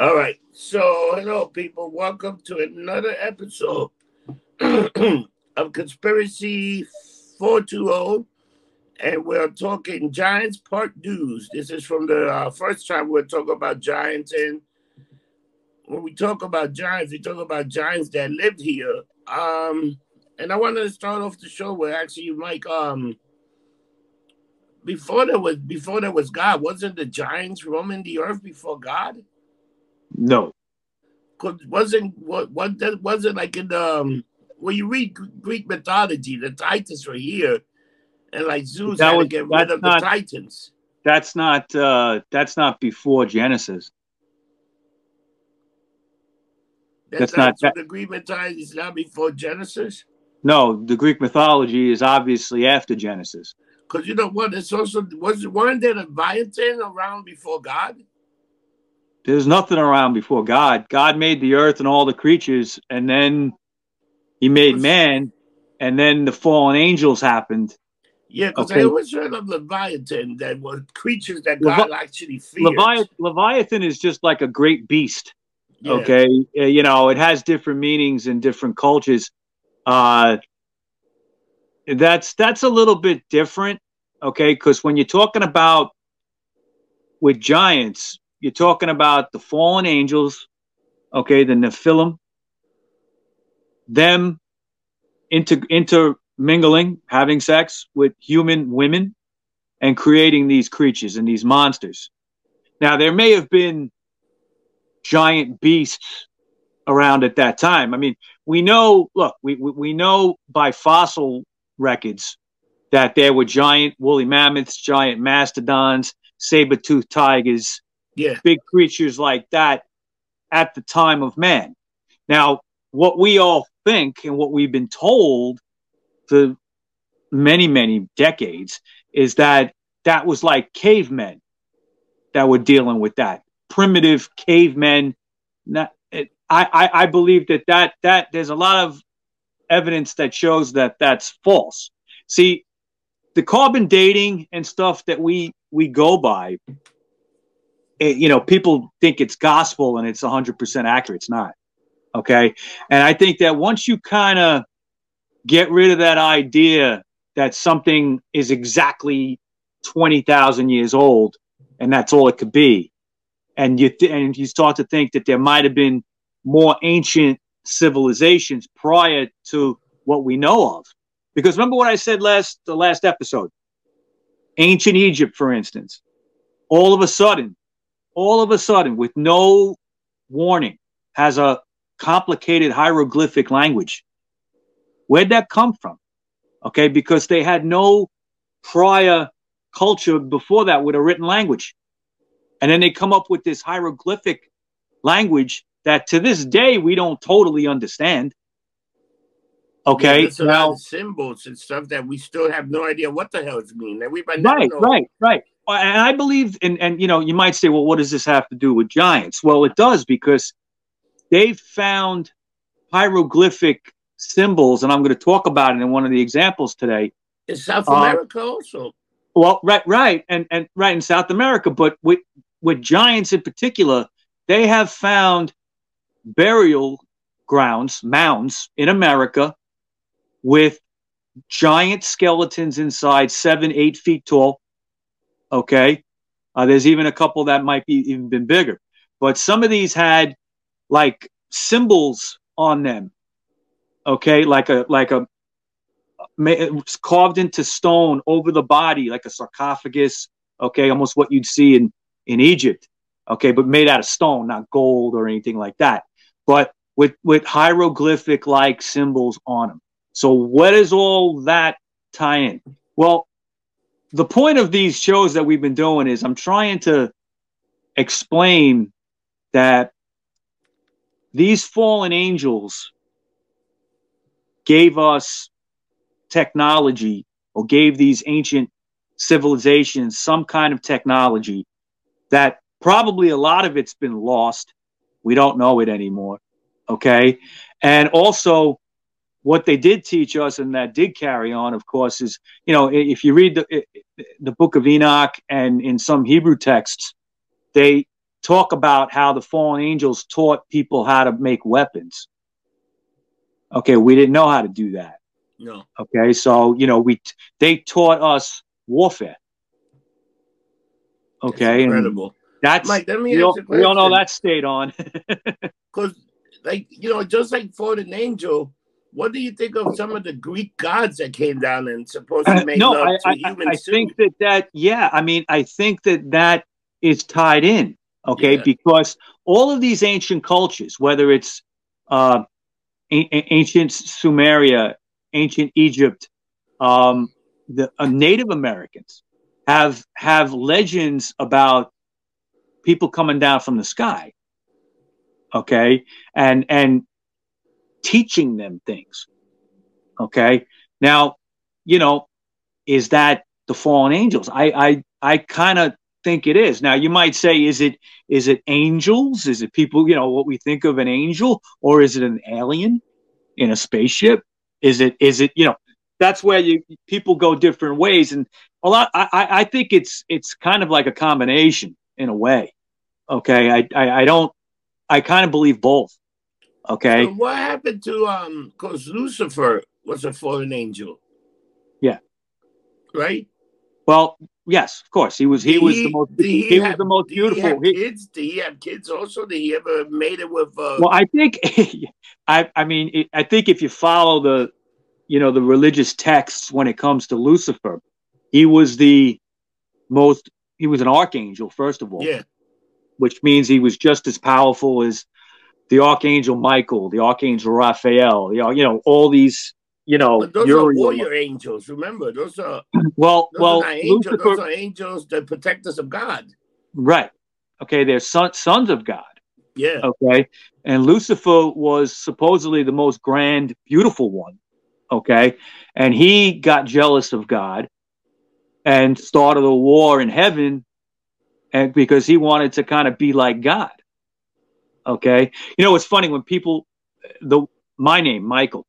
All right. So, hello, people. Welcome to another episode of Conspiracy 420. And we're talking Giants Part Dues. This is from the first time we're talking about Giants. And when we talk about Giants, we talk about Giants that lived here. And I wanted to start off the show where actually, Mike, before there was God, wasn't the giants roaming the earth before God? No. Wasn't like in the when you read Greek mythology, the Titans were here, and like Zeus that had was, to get rid of the Titans. That's not before Genesis. That's not the Greek mythology is not before Genesis? No, the Greek mythology is obviously after Genesis. Because you know what? It's also weren't there Leviathan around before God? There's nothing around before God. God made the earth and all the creatures, and then he made man, and then the fallen angels happened. Yeah, because I always heard of Leviathan that were creatures that God actually feared. Leviathan is just like a great beast. Yeah. Okay, you know, it has different meanings in different cultures. That's a little bit different, okay? Because when you're talking about with giants, you're talking about the fallen angels, okay? The Nephilim, them intermingling, having sex with human women, and creating these creatures and these monsters. Now there may have been giant beasts around at that time. I mean, we know. Look, we know by fossil records that there were giant woolly mammoths, giant mastodons, saber-toothed tigers, big creatures like that at the time of man. Now, what we all think and what we've been told for many, many decades is that that was like cavemen that were dealing with that. Primitive cavemen. I believe that there's a lot of evidence that shows that that's false. See, the carbon dating and stuff that we go by, you know, people think it's gospel and it's 100% accurate. It's not. Okay. And I think that once you kind of get rid of that idea that something is exactly 20,000 years old and that's all it could be, and you start to think that there might have been more ancient civilizations prior to what we know of, because remember what I said the last episode. Ancient Egypt, for instance, all of a sudden, with no warning, has a complicated hieroglyphic language. Where'd that come from? Okay, because they had no prior culture before that with a written language, and then they come up with this hieroglyphic language that to this day we don't totally understand. Okay, yeah, now symbols and stuff that we still have no idea what the hell it means. Right. And I believe, and you know, you might say, well, what does this have to do with giants? Well, it does, because they've found hieroglyphic symbols, and I'm going to talk about it in one of the examples today. In South America, also. Well, right, and right in South America, but with giants in particular, they have found burial grounds, mounds in America with giant skeletons inside, 7-8 feet tall. Okay. There's even a couple that might be even been bigger, but some of these had like symbols on them. Okay. Like a carved into stone over the body, like a sarcophagus. Okay. Almost what you'd see in Egypt. Okay. But made out of stone, not gold or anything like that. But with hieroglyphic-like symbols on them. So what is all that tie in? Well, the point of these shows that we've been doing is I'm trying to explain that these fallen angels gave us technology, or gave these ancient civilizations some kind of technology that probably a lot of it's been lost. We don't know it anymore. Okay. And also what they did teach us, and that did carry on, of course, is, you know, if you read the Book of Enoch and in some Hebrew texts, they talk about how the fallen angels taught people how to make weapons. Okay, we didn't know how to do that. No. Okay, so, you know, they taught us warfare. Okay. That's incredible. That's, Mike, let me ask you a question. We all know that stayed on. Because, like, you know, just like fallen angel, what do you think of some of the Greek gods that came down and supposed to make love to humans? I think that is tied in, okay? Yeah. Because all of these ancient cultures, whether it's ancient Sumeria, ancient Egypt, the Native Americans have legends about people coming down from the sky, okay? And teaching them things, okay? Now, you know, is that the fallen angels? I kind of think it is. Now, you might say, is it angels? Is it people, you know, what we think of an angel? Or is it an alien in a spaceship? Is it, you know, that's where people go different ways. And a lot, I think it's kind of like a combination in a way. Okay. I kind of believe both. Okay. So what happened to, cause Lucifer was a fallen angel. Yeah. Right. Well, yes, of course. He was the most beautiful. Did he have kids also? Did he ever made it with? Well, I think, I think if you follow the, you know, the religious texts when it comes to Lucifer, he was an archangel, first of all. Yeah. Which means he was just as powerful as the archangel Michael, the archangel Raphael, you know, all these. You know, but those are warrior angels. Remember, those are those are angels. Lucifer, those are angels that protect us of God. Right. Okay, they're sons of God. Yeah. Okay, and Lucifer was supposedly the most grand, beautiful one. Okay, and he got jealous of God and started a war in heaven, and because he wanted to kind of be like God. Okay, you know, it's funny when people my name Michael.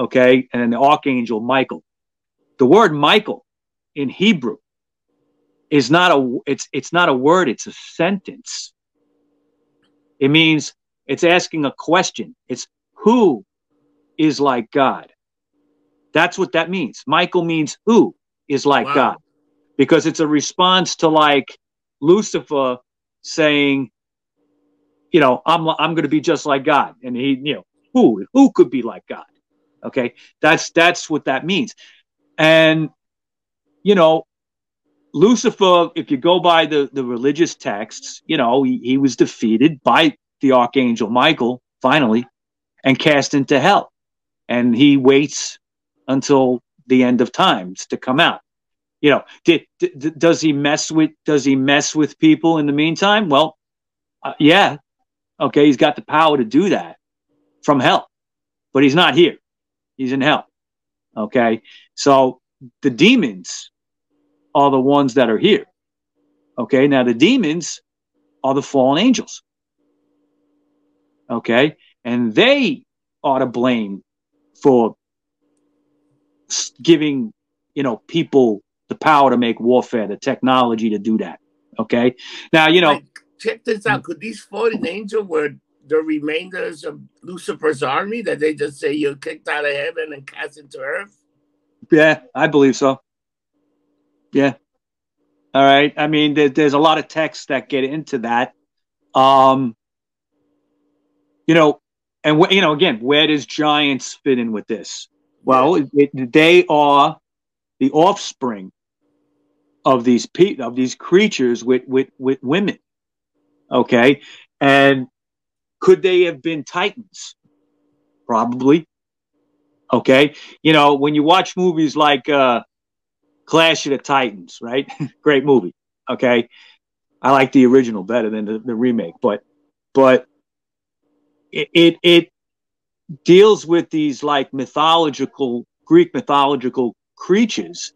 Okay, and the archangel Michael. The word Michael in Hebrew is not it's not a word, it's a sentence. It means it's asking a question. It's who is like God? That's what that means. Michael means who is like God. Because it's a response to like Lucifer saying, you know, I'm going to be just like God. And he, you know, who could be like God? Okay, that's what that means. And, you know, Lucifer, if you go by the religious texts, you know, he was defeated by the archangel Michael, finally, and cast into hell. And he waits until the end of times to come out. You know, does he mess with people in the meantime? Well, yeah. Okay, he's got the power to do that from hell. But he's not here. He's in hell. Okay. So the demons are the ones that are here. Okay. Now the demons are the fallen angels. Okay. And they are to blame for giving, you know, people the power to make warfare, the technology to do that. Okay. Now, you know. Like, check this out. Could these fallen angels were the remainders of Lucifer's army that they just say you're kicked out of heaven and cast into earth? Yeah, I believe so. Yeah. All right. I mean, there's a lot of texts that get into that. You know, and, you know, again, where does giants fit in with this? Well, they are the offspring of these people, of these creatures with women. Okay. And, could they have been Titans? Probably. Okay. You know, when you watch movies like Clash of the Titans, right? Great movie. Okay. I like the original better than the remake, but it deals with these like Greek mythological creatures.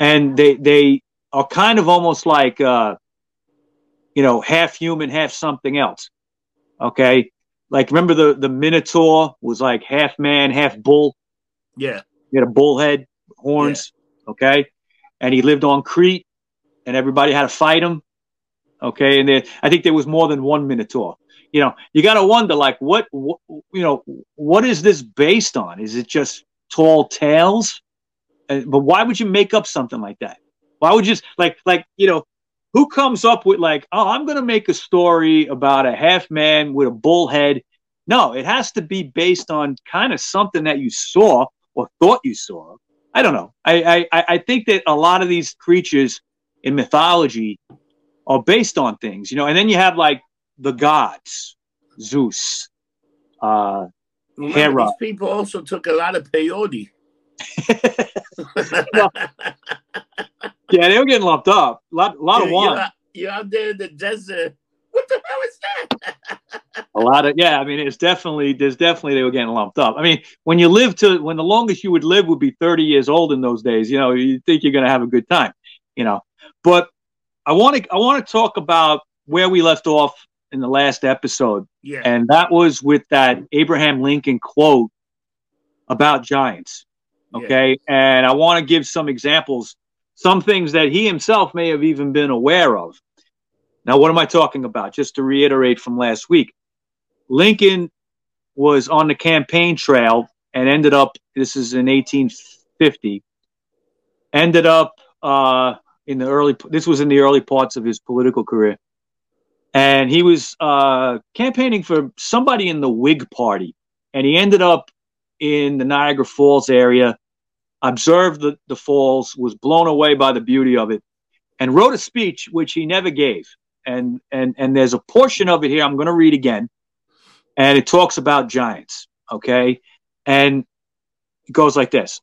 And they are kind of almost like, you know, half human, half something else. Okay, like remember the Minotaur was like half man, half bull. Yeah, he had a bull head, horns. Yeah. Okay, and he lived on Crete, and everybody had to fight him. Okay, and there, I think there was more than one Minotaur. You know, you got to wonder, like, what, you know, what is this based on? Is it just tall tales? But why would you make up something like that? Why would you just, like, you know, who comes up with, like, oh, I'm going to make a story about a half man with a bull head? No, it has to be based on kind of something that you saw or thought you saw. I don't know. I think that a lot of these creatures in mythology are based on things, you know. And then you have, like, the gods, Zeus, Hera. These people also took a lot of peyote. Yeah, they were getting lumped up. A lot of wine. You're out there in the desert. What the hell is that? I mean, there's definitely they were getting lumped up. I mean, when the longest you would live would be 30 years old in those days, you know, you think you're going to have a good time, you know. But I want to talk about where we left off in the last episode. Yeah. And that was with that Abraham Lincoln quote about giants. Okay. Yeah. And I want to give some examples, some things that he himself may have even been aware of. Now, what am I talking about? Just to reiterate from last week, Lincoln was on the campaign trail and ended up, this is in 1850, this was in the early parts of his political career. And he was campaigning for somebody in the Whig Party. And he ended up in the Niagara Falls area, observed the falls, was blown away by the beauty of it, and wrote a speech which he never gave. And there's a portion of it here I'm going to read again. And it talks about giants, okay? And it goes like this.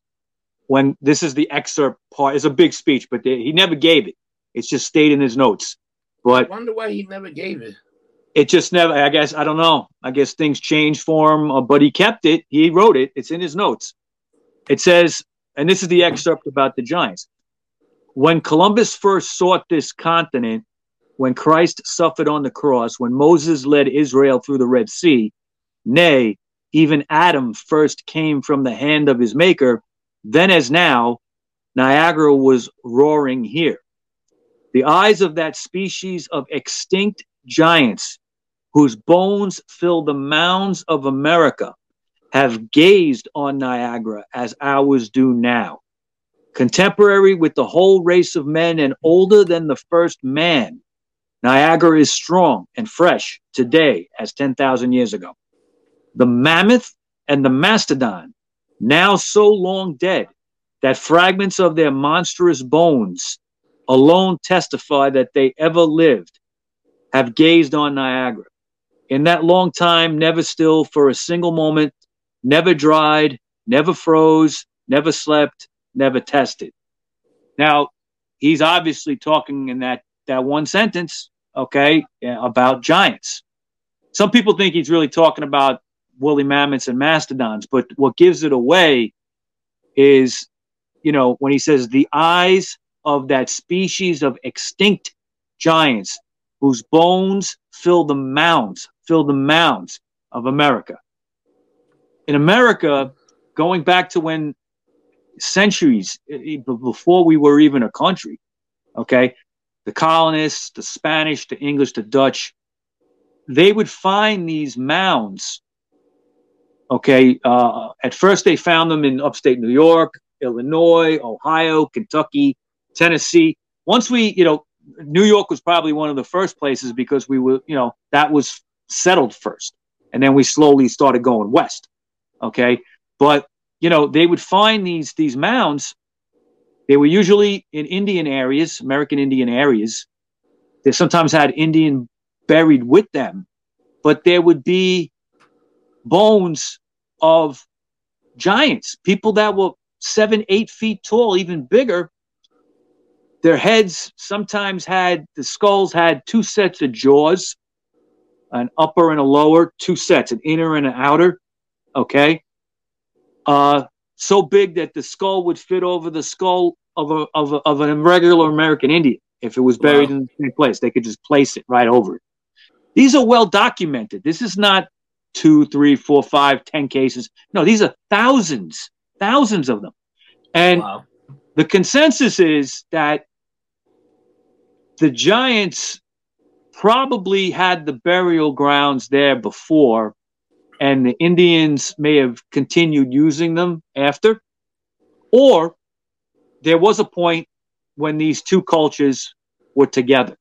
When this is the excerpt part, it's a big speech, but he never gave it. It's just stayed in his notes. But I wonder why he never gave it. It just never, I guess, I don't know. I guess things changed for him, but he kept it. He wrote it. It's in his notes. It says, and this is the excerpt about the giants. When Columbus first sought this continent, when Christ suffered on the cross, when Moses led Israel through the Red Sea, nay, even Adam first came from the hand of his maker, then as now, Niagara was roaring here. The eyes of that species of extinct giants whose bones fill the mounds of America have gazed on Niagara as ours do now. Contemporary with the whole race of men and older than the first man, Niagara is strong and fresh today as 10,000 years ago. The mammoth and the mastodon, now so long dead that fragments of their monstrous bones alone testify that they ever lived, have gazed on Niagara. In that long time, never still for a single moment, never dried, never froze, never slept, never tested. Now, he's obviously talking in that one sentence, okay, about giants. Some people think he's really talking about woolly mammoths and mastodons, but what gives it away is, you know, when he says the eyes of that species of extinct giants whose bones fill the mounds of America. In America, going back to when centuries before we were even a country, okay, the colonists, the Spanish, the English, the Dutch, they would find these mounds, okay. At first they found them in upstate New York, Illinois, Ohio, Kentucky, Tennessee. Once we, you know, New York was probably one of the first places because we were, you know, that was settled first. And then we slowly started going west. Okay. But, you know, they would find these mounds. They were usually in Indian areas, American Indian areas. They sometimes had Indian buried with them, but there would be bones of giants, people that were 7-8 feet tall, even bigger. Their heads sometimes the skulls had two sets of jaws, an upper and a lower, two sets, an inner and an outer, okay? So big that the skull would fit over the skull of an irregular American Indian. If it was buried in the same place, they could just place it right over it. These are well documented. This is not 2, 3, 4, 5, 10 cases. No, these are thousands of them. And the consensus is that the giants probably had the burial grounds there before, and the Indians may have continued using them after. Or there was a point when these two cultures were together.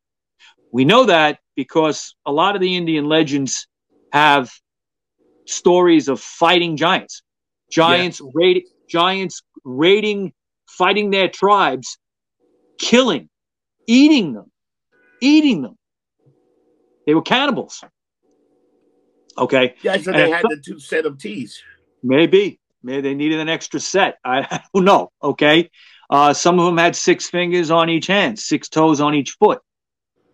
We know that because a lot of the Indian legends have stories of fighting giants, giants raiding, fighting their tribes, killing, eating them. They were cannibals. Okay. Yeah, so they had the two set of teas. Maybe they needed an extra set. I don't know. Okay. Some of them had 6 fingers on each hand, 6 toes on each foot.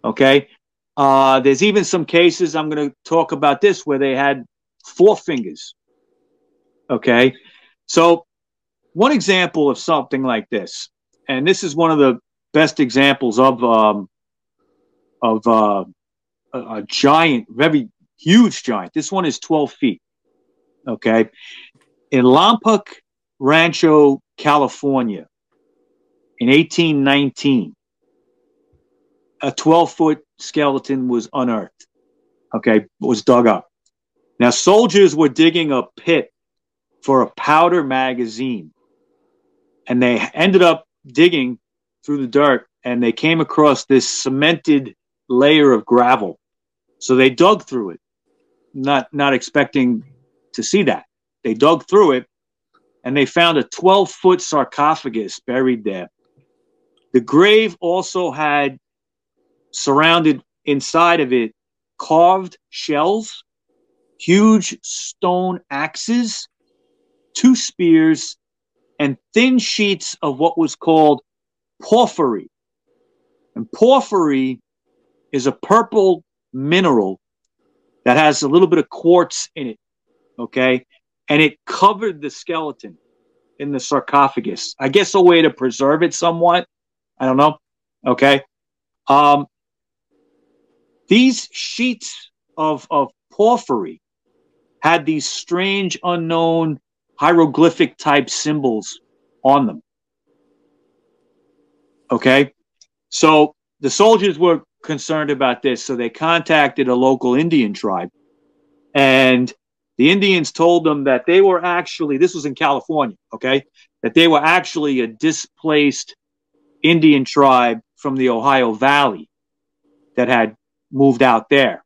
Okay. There's even some cases, I'm going to talk about this, where they had 4 fingers. Okay. So one example of something like this, and this is one of the best examples of a giant, very huge giant. This one is 12 feet. Okay. In Lompoc Rancho, California, in 1819, a 12-foot skeleton was unearthed, okay, was dug up. Now, soldiers were digging a pit for a powder magazine, and they ended up digging through the dirt, and they came across this cemented layer of gravel. So they dug through it, not expecting to see that. They dug through it, and they found a 12-foot sarcophagus buried there. The grave also had surrounded inside of it carved shells, huge stone axes, 2 spears, and thin sheets of what was called porphyry. And porphyry is a purple mineral that has a little bit of quartz in it, okay? And it covered the skeleton in the sarcophagus. I guess a way to preserve it somewhat. I don't know. Okay. These sheets of porphyry had these strange, unknown, hieroglyphic-type symbols on them. Okay. So the soldiers were concerned about this, so they contacted a local Indian tribe. And the Indians told them that they were actually, this was in California, okay, that they were actually a displaced Indian tribe from the Ohio Valley that had moved out there,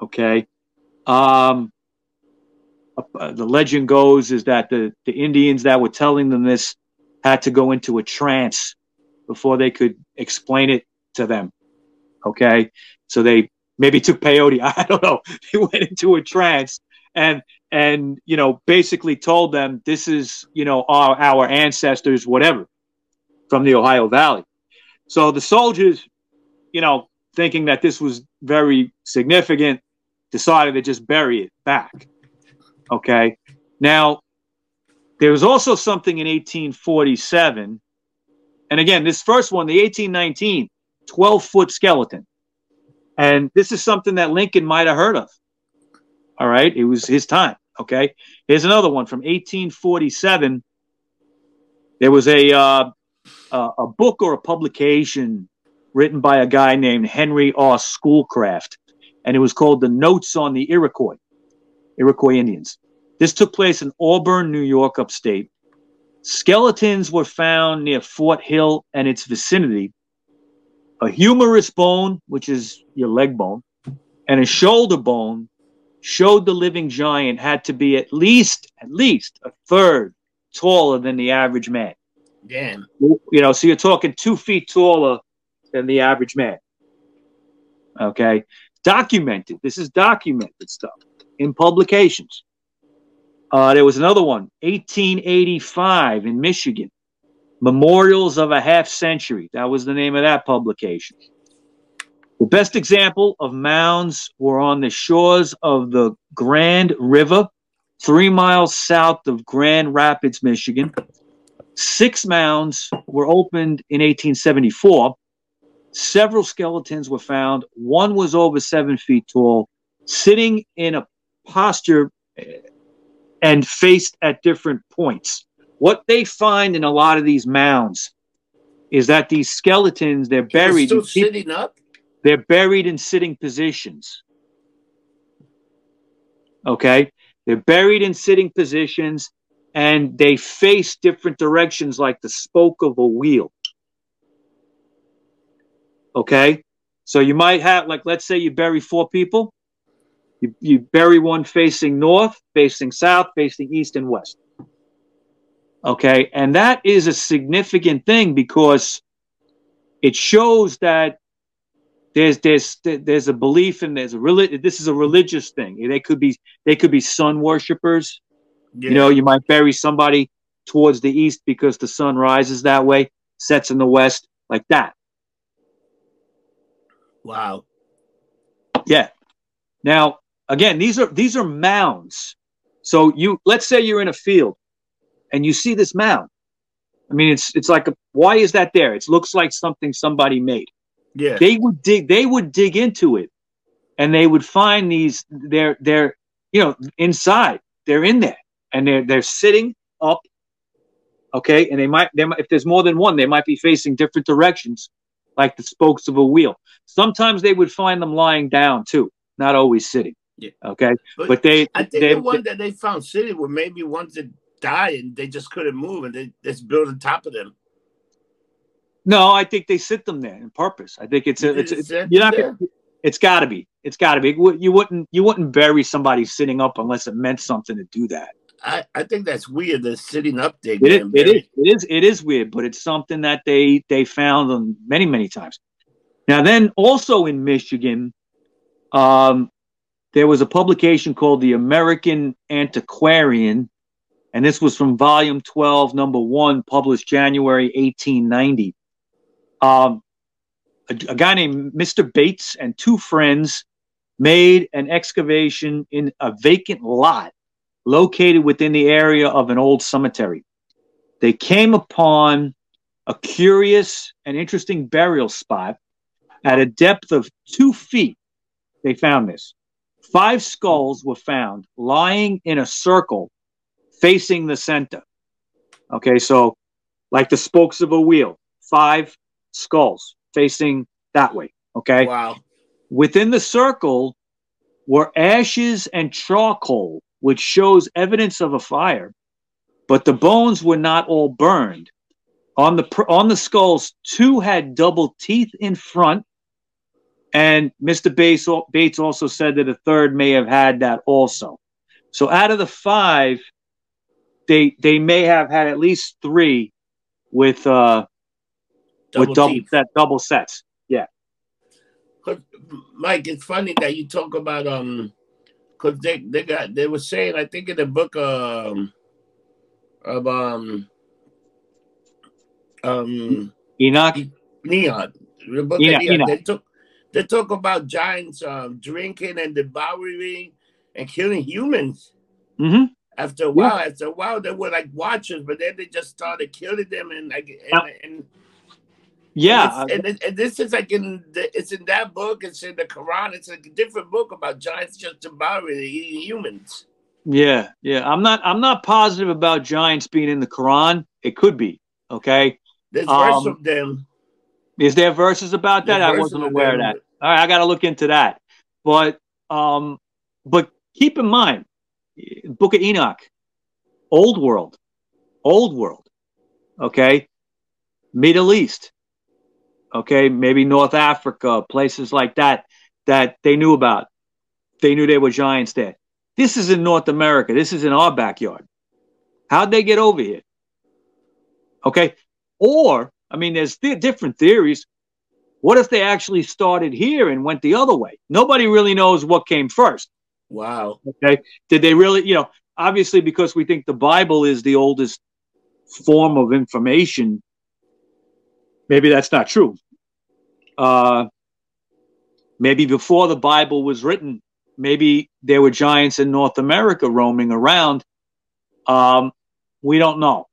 okay. The legend goes is that the Indians that were telling them this had to go into a trance before they could explain it to them, okay. So they maybe took peyote, I don't know, they went into a trance. And you know, basically told them this is, you know, our ancestors, whatever, from the Ohio Valley. So the soldiers, you know, thinking that this was very significant, decided to just bury it back. Okay. Now, there was also something in 1847. And again, this first one, the 1819, 12-foot skeleton. And this is something that Lincoln might have heard of. All right. It was his time. Okay. Here's another one from 1847. There was a book or a publication written by a guy named Henry R. Schoolcraft, and it was called The Notes on the Iroquois Indians. This took place in Auburn, New York, upstate. Skeletons were found near Fort Hill and its vicinity. A humerus bone, which is your leg bone, and a shoulder bone showed the living giant had to be at least a third taller than the average man. Damn. You know, so you're talking 2 feet taller than the average man. Okay. Documented. This is documented stuff in publications. There was another one, 1885 in Michigan. Memorials of a Half Century. That was the name of that publication. The best example of mounds were on the shores of the Grand River, 3 miles south of Grand Rapids, Michigan. 6 mounds were opened in 1874. Several skeletons were found. One was over 7 feet tall, sitting in a posture and faced at different points. What they find in a lot of these mounds is that these skeletons, they're buried. They're still sitting up? They're buried in sitting positions. Okay? They're buried in sitting positions, and they face different directions like the spoke of a wheel. Okay? So you might have, like, let's say you bury four people. You bury one facing north, facing south, facing east and west. Okay? And that is a significant thing because it shows that there's a belief and there's a this is a religious thing. They could be sun worshipers. Yeah. You know, you might bury somebody towards the east because the sun rises that way, sets in the west, like that. Wow. Yeah. Now, again, these are mounds. So let's say you're in a field and you see this mound. I mean, it's like why is that there? It looks like something somebody made. Yeah. They would dig into it and they would find these they're you know, inside. They're in there and they're sitting up. Okay, and they might if there's more than one, they might be facing different directions, like the spokes of a wheel. Sometimes they would find them lying down too, not always sitting. Yeah. Okay. But I think the one that they found sitting were maybe ones that died and they just couldn't move and they just built on top of them. No, I think they sit them there on purpose. I think it's got to be. It's got to be. You wouldn't bury somebody sitting up unless it meant something to do that. I think that's weird. They're sitting up there. It is weird, but it's something that they found on many, many times. Now, then also in Michigan, there was a publication called The American Antiquarian, and this was from volume 12, number 1, published January 1890. A guy named Mr. Bates and two friends made an excavation in a vacant lot located within the area of an old cemetery. They came upon a curious and interesting burial spot at a depth of 2 feet. They found this. 5 skulls were found lying in a circle facing the center. Okay, so like the spokes of a wheel, 5 skulls facing that way. Okay. Wow. Within the circle were ashes and charcoal, which shows evidence of a fire, but the bones were not all burned. On the skulls, 2 had double teeth in front, and Mr. Bates also said that a third may have had that also. So out of the 5, they may have had at least 3 with double sets. Yeah. Mike, it's funny that you talk about because they were saying, I think in the book of Enoch. Enoch. They talk about giants drinking and devouring and killing humans. Mm-hmm. After a while, they were like watchers, but then they just started killing them and this is like it's in that book. It's in the Quran. It's like a different book about giants just devouring and eating humans. Yeah, yeah. I'm not positive about giants being in the Quran. It could be. Okay. There's verses of them. Is there verses about that? I wasn't aware of that. All right, I got to look into that. But keep in mind, Book of Enoch, Old World. Okay, Middle East. Okay, maybe North Africa, places like that they knew about. They knew there were giants there. This is in North America. This is in our backyard. How'd they get over here? Okay, or, I mean, there's different theories. What if they actually started here and went the other way? Nobody really knows what came first. Wow. Okay, did they really, you know, obviously because we think the Bible is the oldest form of information, maybe that's not true. Maybe before the Bible was written, maybe there were giants in North America roaming around. We don't know.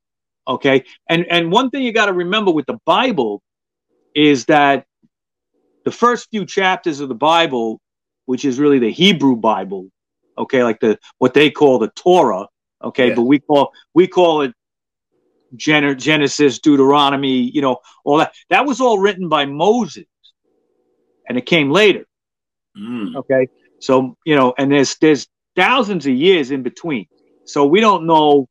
Okay. And one thing you got to remember with the Bible is that the first few chapters of the Bible, which is really the Hebrew Bible, okay, like what they call the Torah, okay, yeah, but we call it Genesis, Deuteronomy, you know, all that. That was all written by Moses. and it came later. Okay, so you know, and there's thousands of years in between, so we don't know.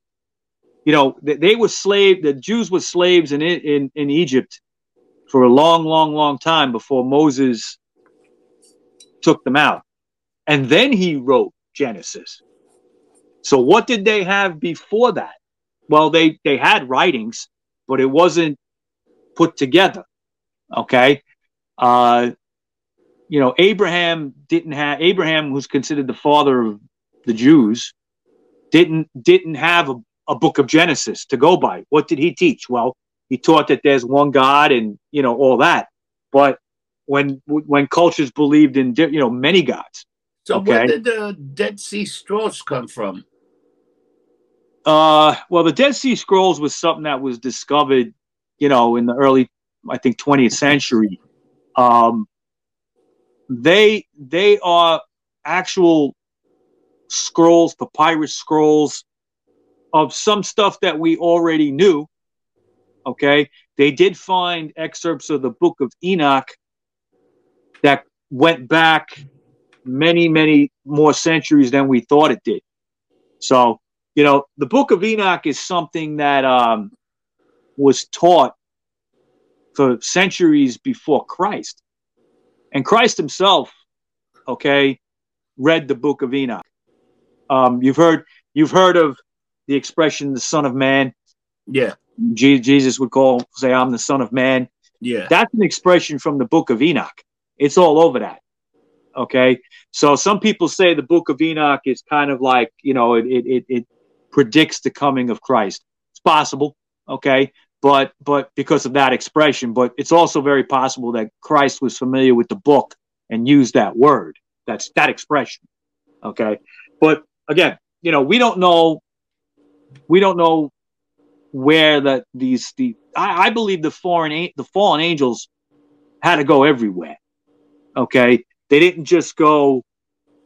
You know, they were slaves. The Jews were slaves in Egypt for a long, long, long time before Moses took them out, and then he wrote Genesis. So what did they have before that? Well, they had writings, but it wasn't put together. Okay. You know, Abraham, who's considered the father of the Jews, didn't have a book of Genesis to go by. What did he teach? Well, he taught that there's one God and, you know, all that. But when cultures believed in, you know, many gods. So where did the Dead Sea Scrolls come from? Well, the Dead Sea Scrolls was something that was discovered, you know, in the early, I think, 20th century. They are actual scrolls, papyrus scrolls of some stuff that we already knew. Okay. They did find excerpts of the Book of Enoch that went back many, many more centuries than we thought it did. So, you know, the Book of Enoch is something that was taught for centuries before Christ. And Christ himself, okay, read the Book of Enoch. You've heard of the expression, the Son of Man. Yeah. Jesus would say, I'm the Son of Man. Yeah. That's an expression from the Book of Enoch. It's all over that. Okay. So some people say the Book of Enoch is kind of like, you know, it predicts the coming of Christ. It's possible. Okay. But because of that expression, but it's also very possible that Christ was familiar with the book and used that word. That's that expression. Okay. But again, you know, we don't know where that I believe the fallen angels had to go everywhere. Okay. They didn't just go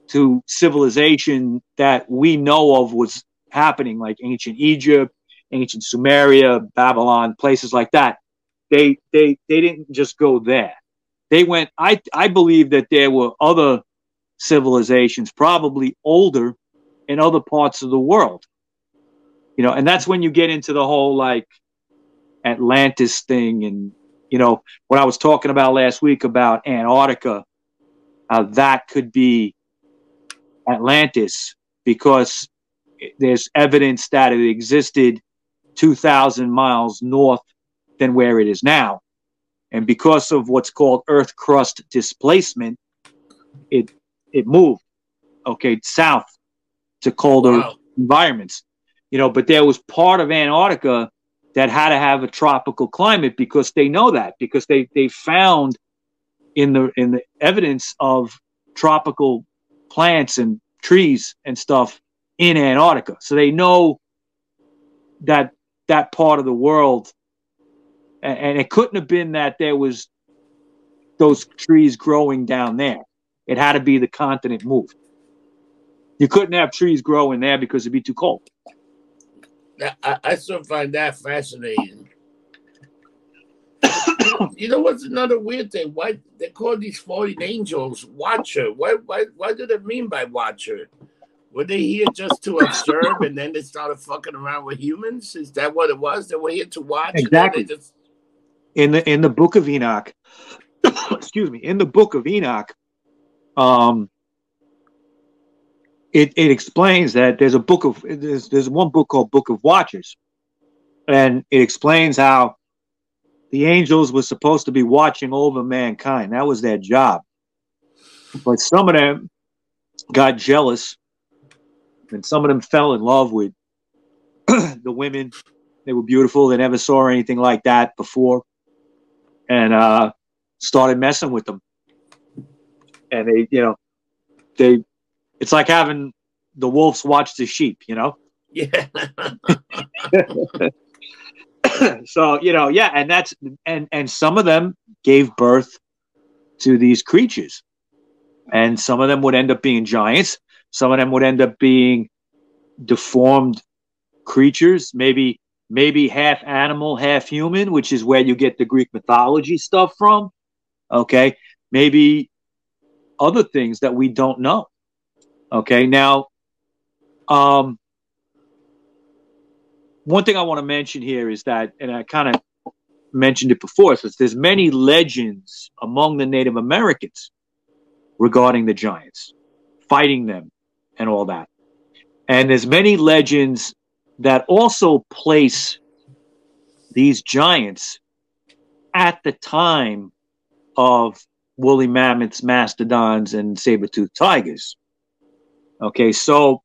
to civilization that we know of was happening, like ancient Egypt, ancient Sumeria, Babylon, places like that. They didn't just go there. They went, I believe that there were other civilizations, probably older, in other parts of the world. You know, and that's when you get into the whole like Atlantis thing, and you know, what I was talking about last week about Antarctica, how that could be Atlantis, because there's evidence that it existed 2,000 miles north than where it is now. And because of what's called earth crust displacement, it moved, okay, south to colder environments. You know, but there was part of Antarctica that had to have a tropical climate, because they know that, because they found in the evidence of tropical plants and trees and stuff in Antarctica. So they know that part of the world, and it couldn't have been that there was those trees growing down there. It had to be the continent moved. You couldn't have trees growing there because it'd be too cold. I still find that fascinating. You know what's another weird thing? Why they call these fallen angels watcher? Why do they mean by watcher? Were they here just to observe, and then they started fucking around with humans? Is that what it was? They were here to watch? Exactly. In the Book of Enoch, excuse me, in the Book of Enoch, it explains that there's a book of there's one book called Book of Watchers, and it explains how the angels were supposed to be watching over mankind. That was their job, but some of them got jealous. And some of them fell in love with the women. They were beautiful. They never saw anything like that before. And started messing with them. And they, you know, it's like having the wolves watch the sheep, you know? Yeah. So, you know, yeah. And that's, and some of them gave birth to these creatures. And some of them would end up being giants. Some of them would end up being deformed creatures, maybe half animal, half human, which is where you get the Greek mythology stuff from. Okay. maybe other things that we don't know. Okay, now, one thing I want to mention here is that, and I kind of mentioned it before, so there's many legends among the Native Americans regarding the giants, fighting them, and all that. And there's many legends that also place these giants at the time of woolly mammoths, mastodons, and saber-toothed tigers. Okay, so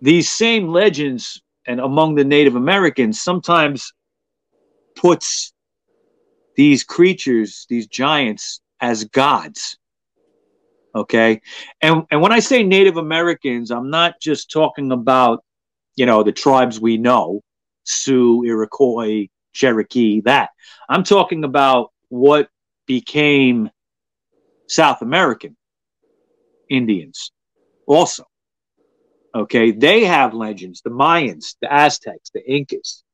these same legends, and among the Native Americans, sometimes puts these creatures, these giants, as gods. Okay, and when I say Native Americans, I'm not just talking about, you know, the tribes we know, Sioux, Iroquois, Cherokee, that. I'm talking about what became South American Indians also. Okay, they have legends. The Mayans, the Aztecs, the Incas,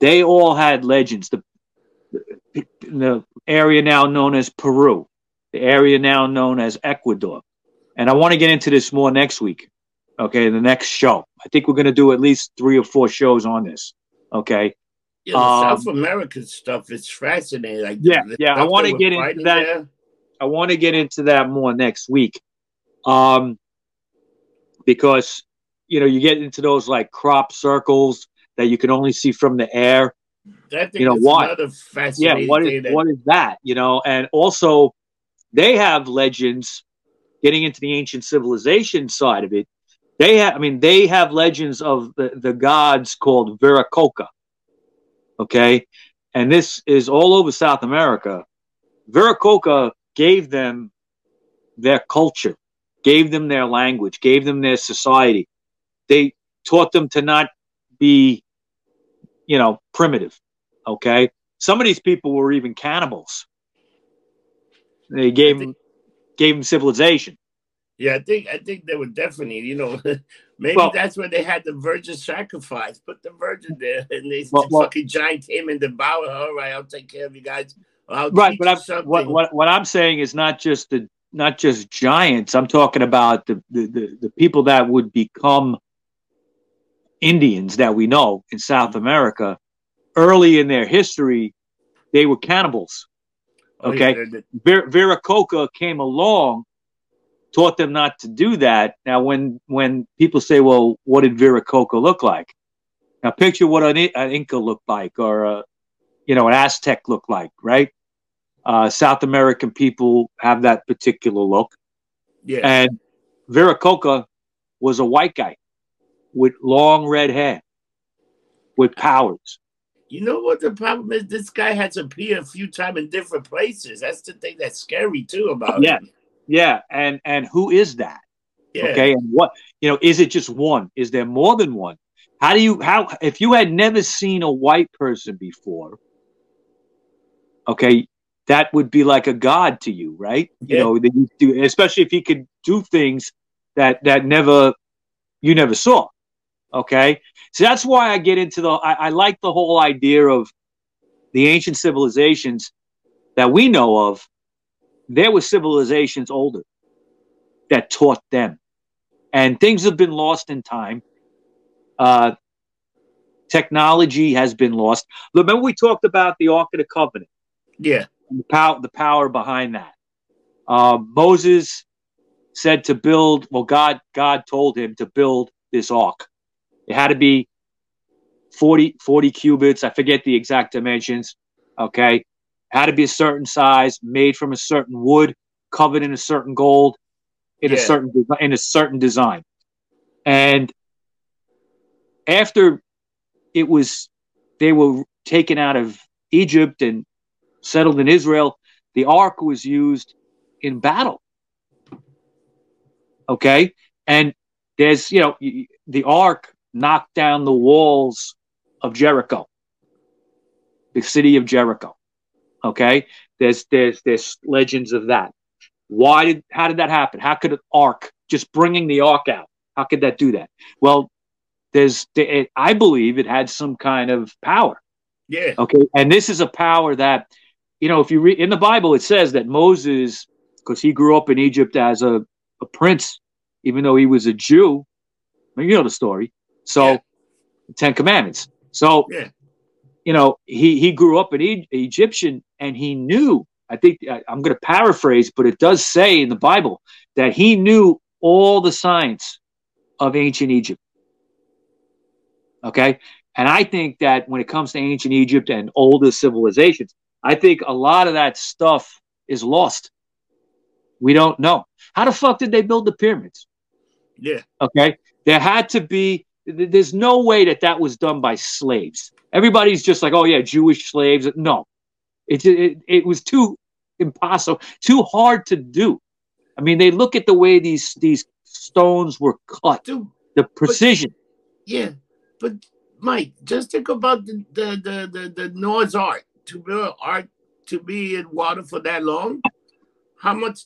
they all had legends. The area now known as Peru, the area now known as Ecuador. And I want to get into this more next week, okay, the next show. I think we're going to do at least 3 or 4 shows on this, okay? Yeah, the South American stuff is fascinating. Like, yeah, I want to get into that. There. I want to get into that more next week. Because, you know, you get into those, like, crop circles that you can only see from the air. That thing, you know, is another fascinating thing. What is that, you know? And also, they have legends, getting into the ancient civilization side of it. They have legends of the gods called Viracocha, okay? And this is all over South America. Viracocha gave them their culture, gave them their language, gave them their society. They taught them to not be, you know, primitive, okay? Some of these people were even cannibals. They gave them civilization. Yeah, I think they were definitely, you know, maybe that's where they had the virgin sacrifice. Put the virgin there, and the fucking giant came and devoured her. All right, I'll take care of you guys. What I'm saying is not just giants. I'm talking about the people that would become Indians that we know in South America. Early in their history, they were cannibals. Okay, oh, yeah, Viracocha came along, taught them not to do that. Now, when people say, "Well, what did Viracocha look like?" Now, picture what an Inca looked like, or an Aztec looked like, right? South American people have that particular look, yeah. And Viracocha was a white guy with long red hair, with powers. You know what the problem is? This guy has appeared a few times in different places. That's the thing that's scary too about him. Yeah. And who is that? Yeah. Okay. And what, you know, is it just one? Is there more than one? If you had never seen a white person before, okay, that would be like a god to you, right? Yeah. You know, that you do, especially if he could do things that you never saw. Okay, so that's why I get into I like the whole idea of the ancient civilizations that we know of. There were civilizations older that taught them, and things have been lost in time. Technology has been lost. Remember, we talked about the Ark of the Covenant. Yeah, the power behind that. Moses said to build. Well, God told him to build this ark. It had to be 40 cubits. I forget the exact dimensions. Okay. It had to be a certain size, made from a certain wood, covered in a certain gold, in a certain design. And after they were taken out of Egypt and settled in Israel, the ark was used in battle. Okay. And there's, you know, the ark knocked down the walls of Jericho, the city of Jericho. Okay, there's legends of that. How did that happen? How could an ark, just bringing the ark out, how could that do that? Well, I believe it had some kind of power. Yeah. Okay, and this is a power that you know, if you read in the Bible, it says that Moses, because he grew up in Egypt as a prince, even though he was a Jew. I mean, you know the story. So, yeah. The Ten Commandments. So, yeah. You know, he grew up in Egyptian, and he knew. I think I'm going to paraphrase, but it does say in the Bible that he knew all the signs of ancient Egypt. Okay? And I think that when it comes to ancient Egypt and older civilizations, I think a lot of that stuff is lost. We don't know. How the fuck did they build the pyramids? Yeah. Okay? There had to be, there's no way that that was done by slaves. Everybody's just like, oh yeah, Jewish slaves. No. It was too impossible, too hard to do. I mean, they look at the way these stones were cut, dude, the precision. But, yeah, but Mike, just think about the Noah's Ark. To build art to be in water for that long, how much?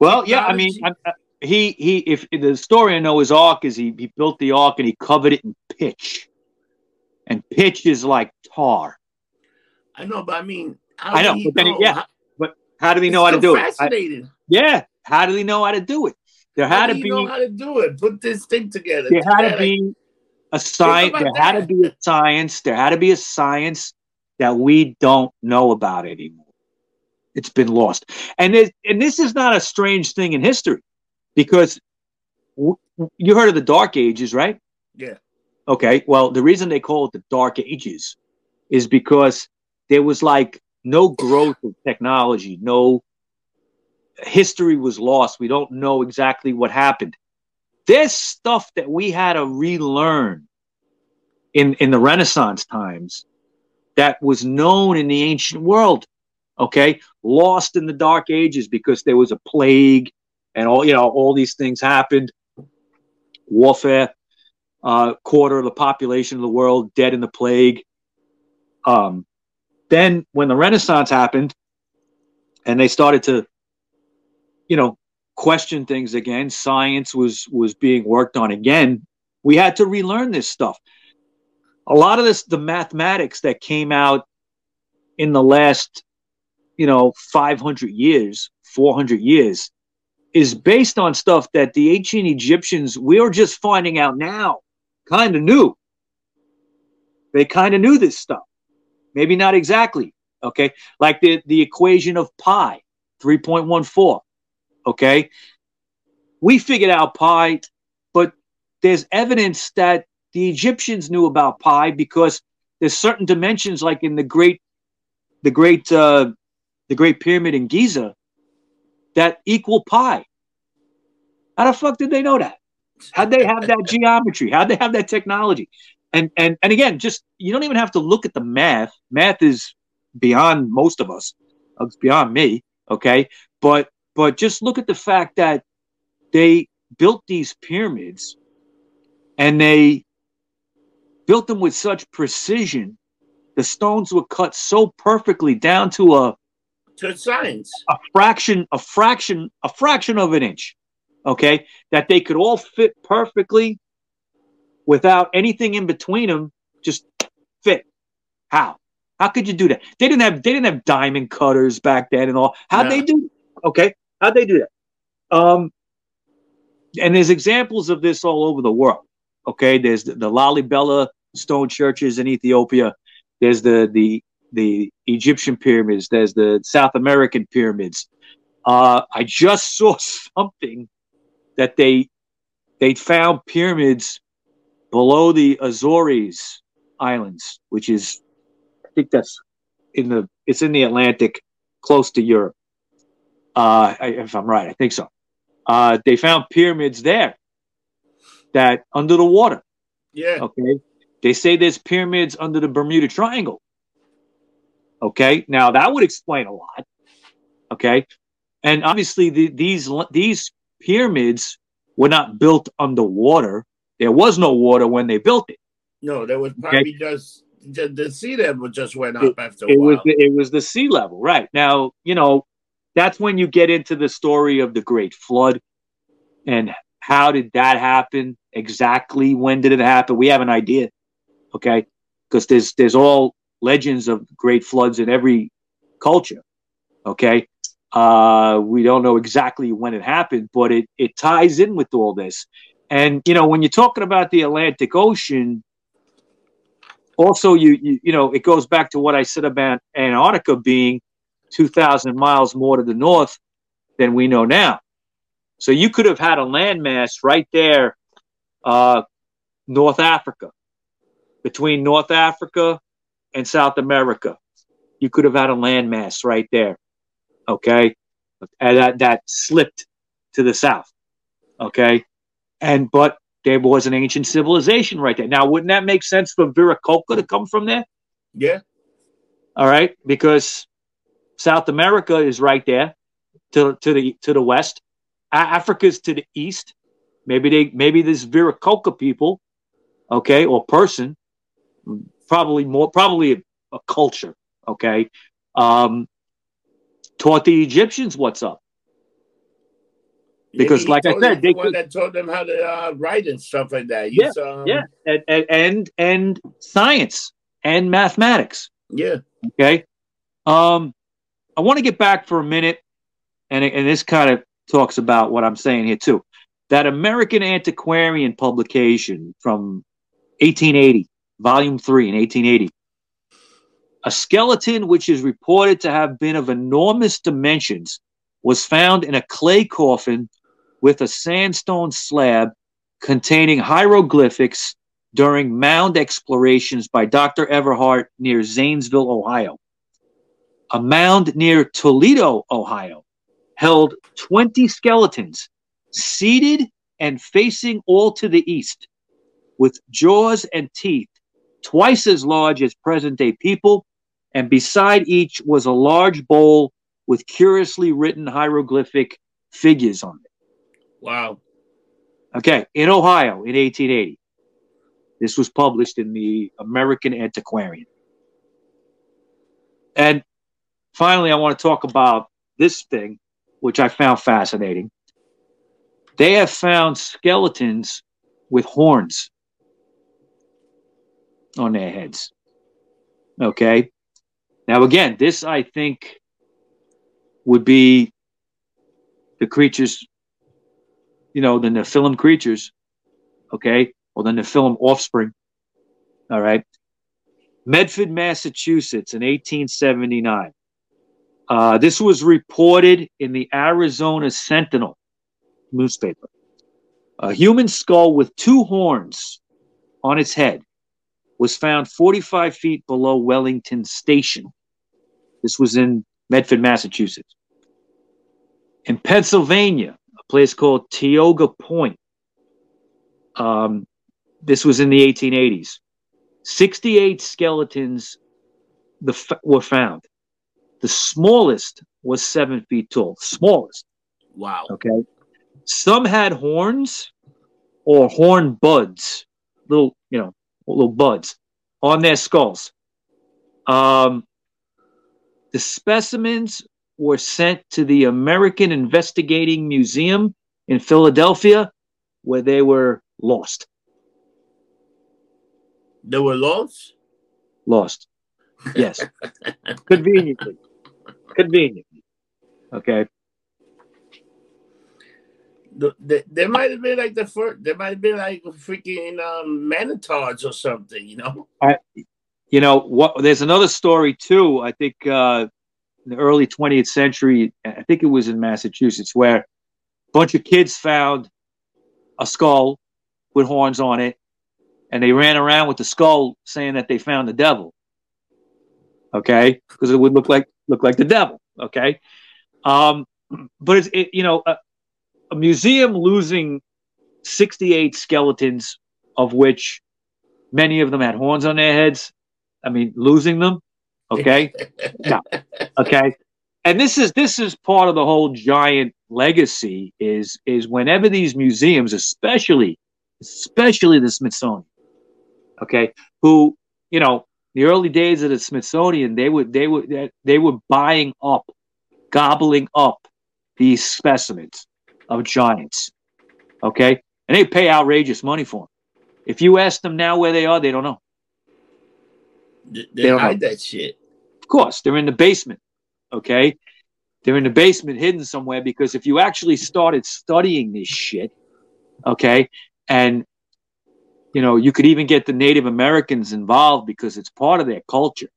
Well, yeah, I mean, he. If the story I know is Ark is he built the Ark and he covered it in pitch, and pitch is like tar. I know, but I mean, I know, but then, yeah, but how do they know how to do it? Fascinating. Yeah, how do they know how to do it? There had to be know how to do it. Put this thing together. There had to be a science. There had to be a science. There had to be a science that we don't know about anymore. It's been lost, and this is not a strange thing in history, because you heard of the Dark Ages, right? Yeah. Okay. Well, the reason they call it the Dark Ages is because there was like no growth of technology, no history was lost. We don't know exactly what happened. There's stuff that we had to relearn in the Renaissance times that was known in the ancient world, okay? Lost in the Dark Ages because there was a plague and all, you know, all these things happened. Warfare, quarter of the population of the world dead in the plague. Then when the Renaissance happened and they started to, you know, question things again, science was being worked on again, we had to relearn this stuff. A lot of this, the mathematics that came out in the last, you know, 500 years, 400 years, is based on stuff that the ancient Egyptians, we're just finding out now, kind of knew. They kind of knew this stuff. Maybe not exactly, okay? Like the equation of pi, 3.14, okay? We figured out pi, but there's evidence that the Egyptians knew about pi, because there's certain dimensions, like in the Great Pyramid in Giza, that equal pi. How the fuck did they know that? How'd they have that geometry? How'd they have that technology? And again, just, you don't even have to look at the math. Math is beyond most of us. It's beyond me, okay? But just look at the fact that they built these pyramids, and they built them with such precision. The stones were cut so perfectly down to a fraction of an inch, okay, that they could all fit perfectly without anything in between them, just fit. How could you do that? They didn't have diamond cutters back then and all. How'd they do that? And there's examples of this all over the world. Okay, there's the Lalibela stone churches in Ethiopia. There's the Egyptian pyramids. There's the South American pyramids. I just saw something that they found pyramids below the Azores Islands, which is, I think that's in the Atlantic, close to Europe. If I'm right, I think so. They found pyramids there that under the water. Yeah. Okay. They say there's pyramids under the Bermuda Triangle. Okay. Now that would explain a lot. Okay. And obviously these pyramids were not built underwater. There was no water when they built it. No, there was probably just the sea level just went up after a while. It was the sea level, right? Now, you know, that's when you get into the story of the Great Flood and how did that happen? Exactly when did it happen? We have an idea, okay? Because there's all legends of great floods in every culture. Okay. We don't know exactly when it happened, but it ties in with all this. And, you know, when you're talking about the Atlantic Ocean, also, you know, it goes back to what I said about Antarctica being 2,000 miles more to the north than we know now. So you could have had a landmass right there, North Africa, between North Africa and South America. You could have had a landmass right there, okay, and that slipped to the south, okay? But there was an ancient civilization right there. Now, wouldn't that make sense for Viracocha to come from there? Yeah. All right, because South America is right there to the west. Africa's to the east. Maybe this Viracocha people, okay, or person, probably a culture, okay, taught the Egyptians what's up. Because, like I said, they that taught them how to write and stuff like that. And science and mathematics. Yeah. Okay. I want to get back for a minute, and this kind of talks about what I'm saying here too. That American Antiquarian publication from 1880, Volume 3 in 1880, a skeleton which is reported to have been of enormous dimensions was found in a clay coffin with a sandstone slab containing hieroglyphics during mound explorations by Dr. Everhart near Zanesville, Ohio. A mound near Toledo, Ohio, held 20 skeletons seated and facing all to the east, with jaws and teeth twice as large as present-day people, and beside each was a large bowl with curiously written hieroglyphic figures on it. Wow. Okay, in Ohio in 1880. This was published in the American Antiquarian. And finally, I want to talk about this thing, which I found fascinating. They have found skeletons with horns on their heads. Okay. Now, again, this, I think, would be the creatures, you know, the Nephilim creatures, okay, or the Nephilim offspring, all right? Medford, Massachusetts in 1879. This was reported in the Arizona Sentinel newspaper. A human skull with two horns on its head was found 45 feet below Wellington Station. This was in Medford, Massachusetts. In Pennsylvania, a place called Tioga Point, this was in the 1880s, 68 skeletons were found. The smallest was 7 feet tall. Smallest. Wow. Okay. Some had horns or horn buds, little buds on their skulls. The specimens were sent to the American Investigating Museum in Philadelphia, where they were lost. They were lost? Lost. Yes. Conveniently. Conveniently. Okay. They might have been like the first. They might have been like freaking manatards or something, you know. You know what? There's another story too. I think in the early 20th century, I think it was in Massachusetts, where a bunch of kids found a skull with horns on it, and they ran around with the skull saying that they found the devil. Okay, because it would look like the devil. Okay, but a museum losing 68 skeletons, of which many of them had horns on their heads. I mean, losing them, okay? No. Okay. And this is part of the whole giant legacy is whenever these museums, especially the Smithsonian, okay, who, you know, the early days of the Smithsonian, they were buying up, gobbling up these specimens of giants, okay? And they pay outrageous money for them. If you ask them now where they are, they don't know. They hide that shit. Of course, they're in the basement. okay? They're in the basement hidden somewhere, because if you actually started studying this shit, okay, and, you know, you could even get the Native Americans involved because it's part of their culture,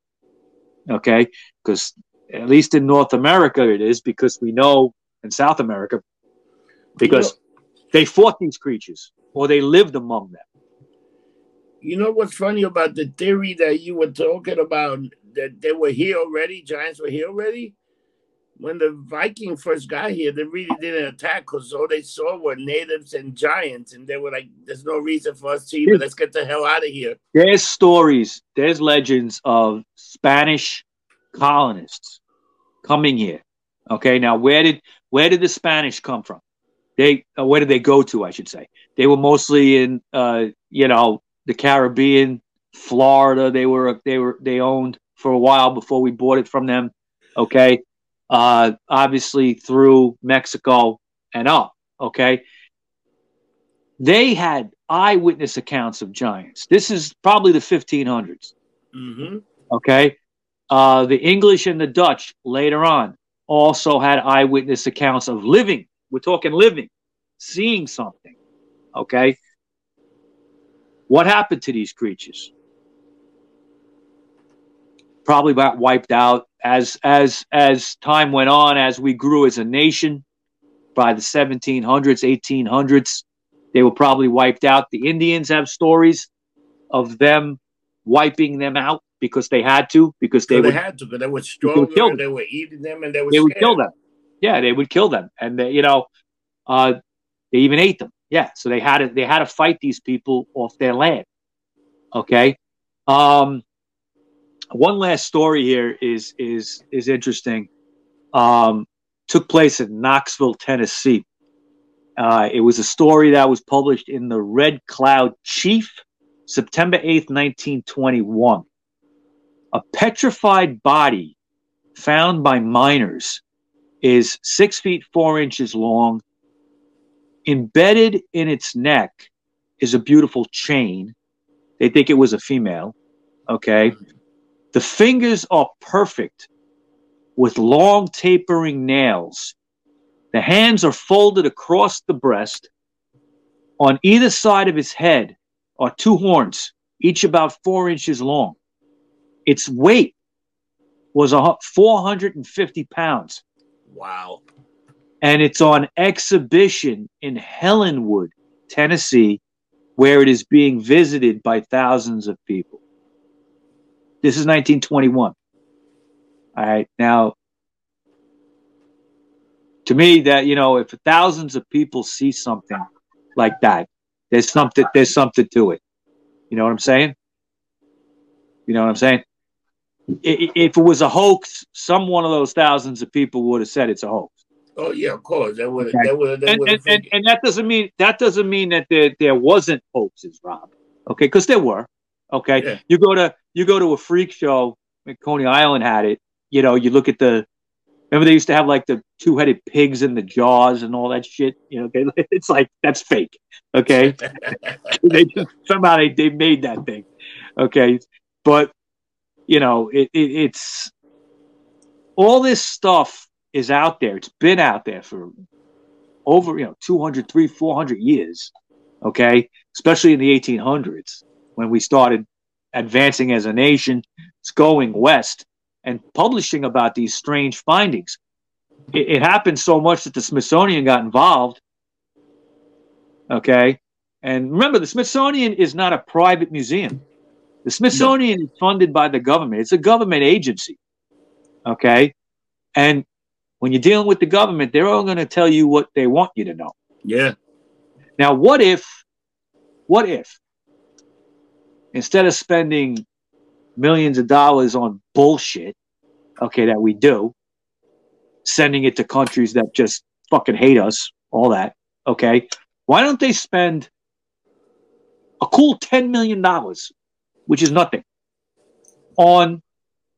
okay? Because at least in North America it is, because we know in South America, because they fought these creatures or they lived among them. You know what's funny about the theory that you were talking about, that they were here already, giants were here already? When the Vikings first got here, they really didn't attack, because all they saw were natives and giants, and they were like, there's no reason for us to either. Let's get the hell out of here. There's stories, there's legends of Spanish colonists coming here. Okay, now where did the Spanish come from? Where did they go to, I should say? They were mostly in, the Caribbean, Florida. They owned for a while before we bought it from them. Okay. Obviously through Mexico and up. Okay. They had eyewitness accounts of giants. This is probably the 1500s. Mm-hmm. Okay. The English and the Dutch later on also had eyewitness accounts of living. We're talking living, seeing something. Okay. What happened to these creatures? Probably got wiped out as time went on, as we grew as a nation. By the 1700s, 1800s, they were probably wiped out. The Indians have stories of them wiping them out because they had to, because they were stronger, and they were eating them, and they would kill them. Yeah, they would kill them, and they even ate them. Yeah, so they had to fight these people off their land. Okay, one last story here is interesting. Took place in Knoxville, Tennessee. It was a story that was published in the Red Cloud Chief, September 8th, 1921. A petrified body found by miners is 6 feet 4 inches long. Embedded in its neck is a beautiful chain. They think it was a female. Okay. The fingers are perfect with long tapering nails. The hands are folded across the breast. On either side of his head are 2 horns, each about 4 inches long. Its weight was 450 pounds. Wow. And it's on exhibition in Helenwood, Tennessee, where it is being visited by thousands of people. This is 1921. All right. Now, to me, that, you know, if thousands of people see something like that, there's something to it. You know what I'm saying? If it was a hoax, some one of those thousands of people would have said it's a hoax. Oh yeah, of course. And that doesn't mean that there wasn't hoaxes, Rob. Okay, because there were. Okay, yeah. You go to a freak show. Coney Island had it. You know, you look at remember they used to have like the 2-headed pigs in the jaws and all that shit. You know, it's like, that's fake. Okay, somehow they made that thing. Okay, but you know it's all this stuff is out there. It's been out there for over 200, 300, 400 years, okay? Especially in the 1800s when we started advancing as a nation, it's going west and publishing about these strange findings. It happened so much that the Smithsonian got involved, okay? And remember, the Smithsonian is not a private museum. The Smithsonian is funded by the government. It's a government agency, okay? And when you're dealing with the government, they're all going to tell you what they want you to know. Yeah. Now, what if instead of spending millions of dollars on bullshit, okay, that we do, sending it to countries that just fucking hate us, all that, okay, why don't they spend a cool $10 million, which is nothing, on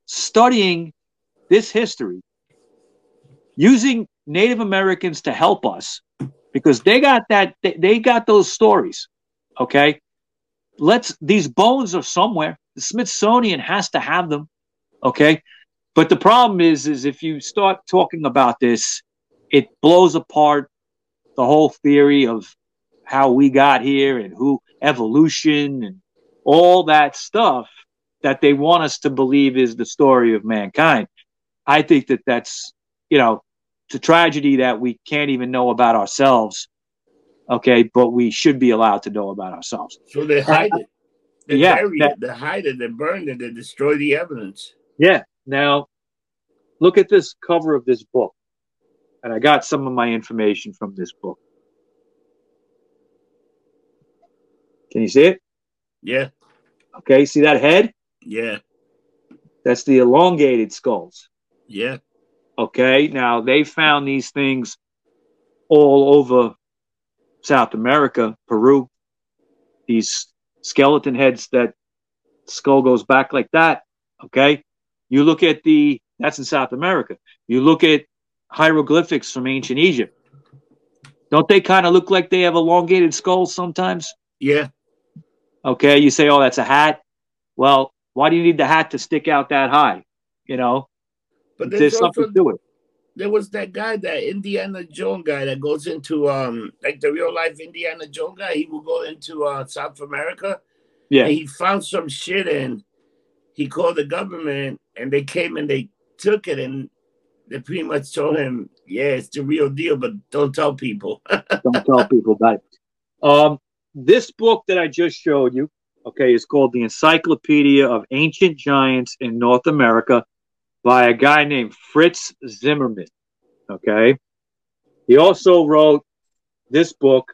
studying this history, using Native Americans to help us, because they got those stories. Okay. These bones are somewhere. The Smithsonian has to have them. Okay. But the problem is if you start talking about this, it blows apart the whole theory of how we got here and who, evolution and all that stuff that they want us to believe is the story of mankind. I think that that's, you know, it's a tragedy that we can't even know about ourselves. Okay, but we should be allowed to know about ourselves. So they hide it. They bury it. They hide it. They burn it. They destroy the evidence. Yeah. Now, look at this cover of this book. And I got some of my information from this book. Can you see it? Yeah. Okay, see that head? Yeah. That's the elongated skulls. Yeah. Okay, now they found these things all over South America, Peru, these skeleton heads that skull goes back like that, okay? You look at that's in South America. You look at hieroglyphics from ancient Egypt. Don't they kind of look like they have elongated skulls sometimes? Yeah. Okay, you say, oh, that's a hat. Well, why do you need the hat to stick out that high, you know? But there's something to do it. There was that guy, that Indiana Jones guy that goes into, like the real life Indiana Jones guy. He will go into South America. Yeah. And he found some shit and he called the government and they came and they took it and they pretty much told him, yeah, it's the real deal, but don't tell people. Don't tell people about it. This book that I just showed you, okay, is called The Encyclopedia of Ancient Giants in North America, by a guy named Fritz Zimmerman, okay? He also wrote this book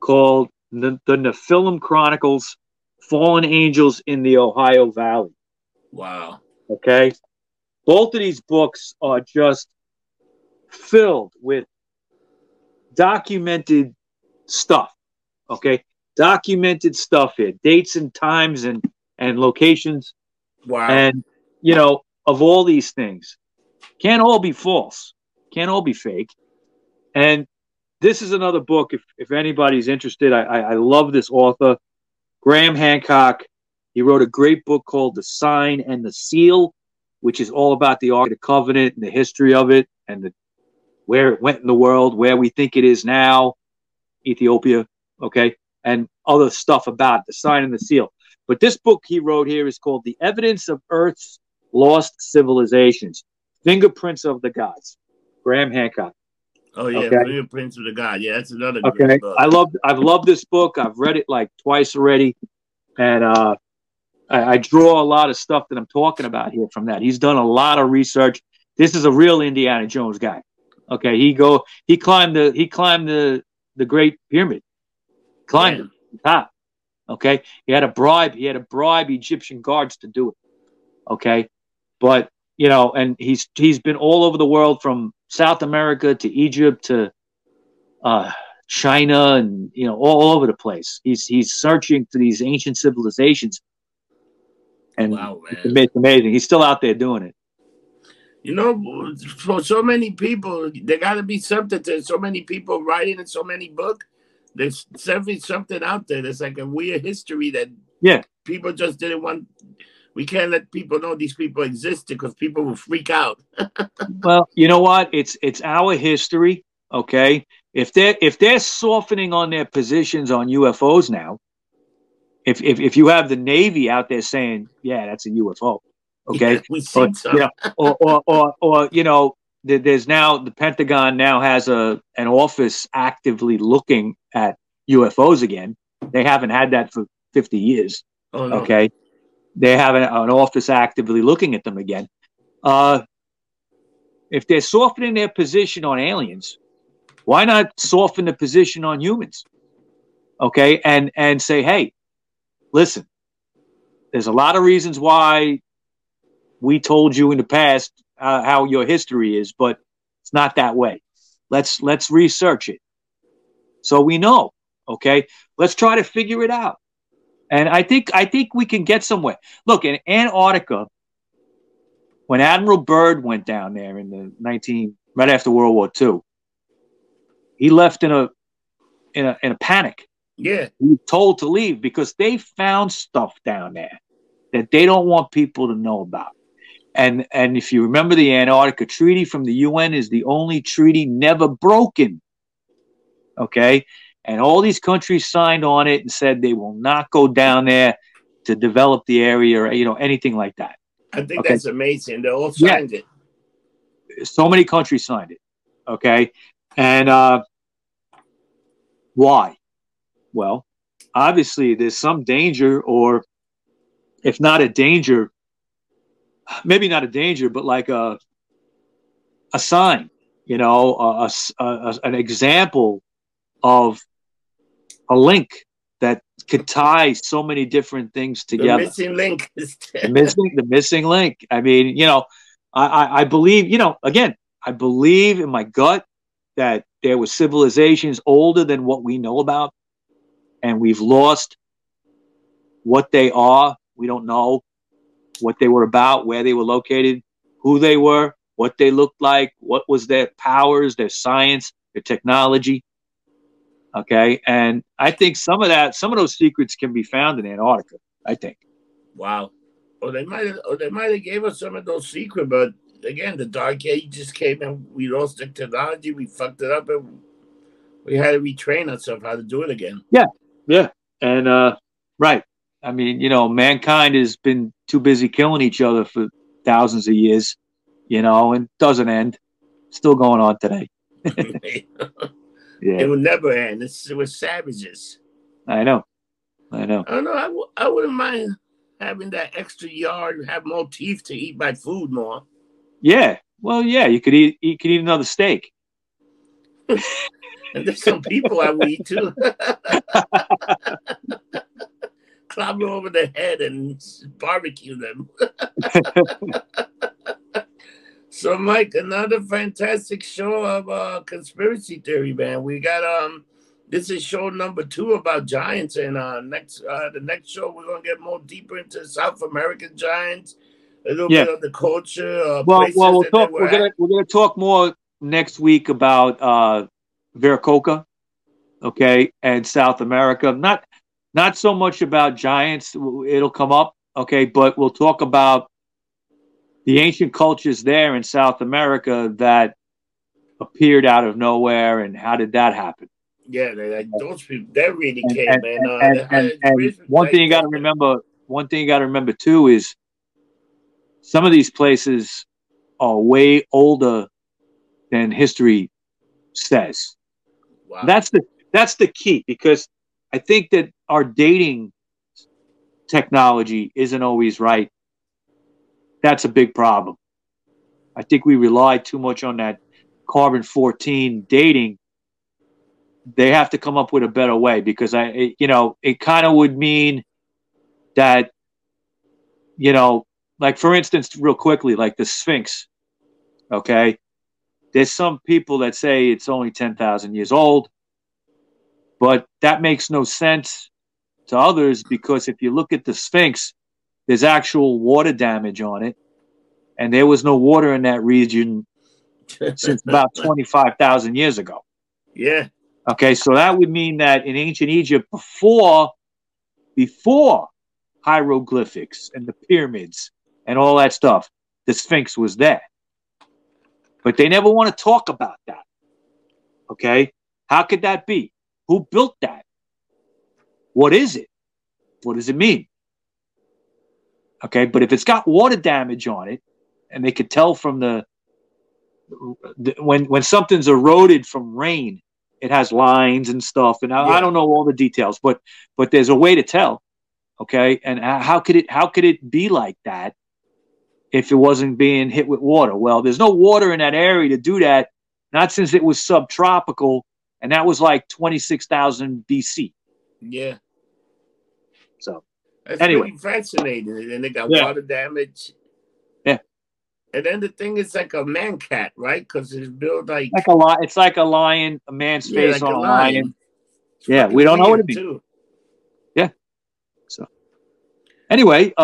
called The Nephilim Chronicles, Fallen Angels in the Ohio Valley. Wow. Okay? Both of these books are just filled with documented stuff, okay? Documented stuff here, dates and times and locations. Wow. And, you know, of all these things, can't all be false, can't all be fake. And this is another book, if anybody's interested. I love this author, Graham Hancock. He wrote a great book called The Sign and the Seal, which is all about the Ark of the Covenant and the history of it and where it went in the world, where we think it is now, Ethiopia, okay, and other stuff about The Sign and the Seal. But this book he wrote here is called The Evidence of Earth's Lost Civilizations, Fingerprints of the Gods, Graham Hancock. Oh yeah, okay. Fingerprints of the God. Yeah, that's another good book. I've loved this book. I've read it like twice already, and I draw a lot of stuff that I'm talking about here from that. He's done a lot of research. This is a real Indiana Jones guy. Okay, he climbed the Great Pyramid, climbed the top. Okay, he had to bribe Egyptian guards to do it. Okay. But, you know, and he's been all over the world, from South America to Egypt to China, and, you know, all over the place. He's searching for these ancient civilizations. And wow, man. It's amazing. He's still out there doing it. You know, for so many people, there got to be something. There's so many people writing in so many books. There's definitely something out there that's like a weird history that people just didn't want. We can't let people know these people existed, because people will freak out. Well, you know what? It's our history, okay? If they're softening on their positions on UFOs now, if you have the Navy out there saying, yeah, that's a UFO, okay? Yeah, we see some. You know, or you know, there's now the Pentagon now has an office actively looking at UFOs again. They haven't had that for 50 years, oh, no. Okay? They have an office actively looking at them again. If they're softening their position on aliens, why not soften the position on humans? Okay, and say, hey, listen, there's a lot of reasons why we told you in the past how your history is, but it's not that way. Let's research it, so we know. Okay, let's try to figure it out. And I think we can get somewhere. Look, in Antarctica, when Admiral Byrd went down there in the right after World War II, he left in a panic. Yeah, he was told to leave because they found stuff down there that they don't want people to know about. And if you remember, the Antarctica Treaty from the UN is the only treaty never broken. Okay? And all these countries signed on it and said they will not go down there to develop the area or, you know, anything like that. I think that's amazing. They all signed it. So many countries signed it. Okay? And why? Well, obviously there's some danger, or if not a danger, maybe not a danger, but like a sign, you know, an example of a link that could tie so many different things together. The missing link. The missing link. I mean, you know, I believe, you know, again, I believe in my gut that there were civilizations older than what we know about, and we've lost what they are. We don't know what they were about, where they were located, who they were, what they looked like, what was their powers, their science, their technology. Okay, and I think some of that, some of those secrets can be found in Antarctica, I think. Wow. Well, they might have gave us some of those secrets, but again, the Dark Ages came and we lost the technology, we fucked it up, and we had to retrain ourselves how to do it again. Yeah, yeah, and right. I mean, you know, mankind has been too busy killing each other for thousands of years, you know, and doesn't end. Still going on today. Yeah. It will never end. It was savages. I know. I don't know. I wouldn't mind having that extra yard, have more teeth to eat my food more. Yeah. Well, yeah, you could eat another steak. And there's some people I would eat too. Clobber over the head and barbecue them. So, Mike, another fantastic show of conspiracy theory, man. We got this is show number 2 about giants, and the next show we're gonna get more deeper into South American giants, a little bit of the culture. We're gonna talk more next week about Viracocha, okay, and South America. Not so much about giants. It'll come up, okay, but we'll talk about the ancient cultures there in South America that appeared out of nowhere, and how did that happen? Yeah, those people, that really came, man. One thing you got to remember too is some of these places are way older than history says. Wow. That's the key, because I think that our dating technology isn't always right. That's a big problem. I think we rely too much on that carbon-14 dating. They have to come up with a better way, because it kind of would mean that, you know, like for instance, real quickly, like the Sphinx. Okay, there's some people that say it's only 10,000 years old, but that makes no sense to others, because if you look at the Sphinx, there's actual water damage on it, and there was no water in that region since about 25,000 years ago. Yeah. Okay, so that would mean that in ancient Egypt, before hieroglyphics and the pyramids and all that stuff, the Sphinx was there. But they never want to talk about that. Okay? How could that be? Who built that? What is it? What does it mean? Okay, but if it's got water damage on it, and they could tell from when something's eroded from rain, it has lines and stuff. And I don't know all the details, but there's a way to tell. Okay, and how could it be like that if it wasn't being hit with water? Well, there's no water in that area to do that. Not since it was subtropical, and that was like 26,000 BC. Yeah. So. That's pretty fascinating. And they got water damage. Yeah. And then the thing is like a man cat, right? Because it's built like a lion. It's like a lion, a man's face on a lion. Yeah, we don't know what it means. Yeah. So anyway,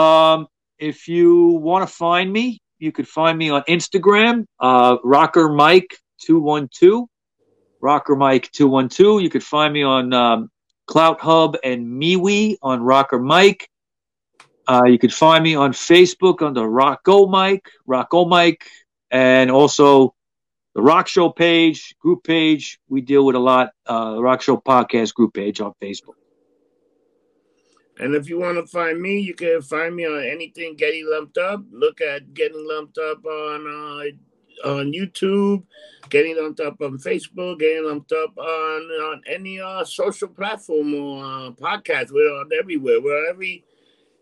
if you want to find me, you could find me on Instagram, RockerMike212. RockerMike212. You could find me on Clout Hub and MeWe on Rocker Mike. You can find me on Facebook under Rock O Mike, and also the Rock Show page, group page. We deal with a lot. The Rock Show podcast group page on Facebook. And if you want to find me, you can find me on anything Getting Lumped Up. Look at Getting Lumped Up on YouTube, Getting Lumped Up on Facebook, Getting Lumped Up on any social platform or podcast. We're on everywhere. We're on every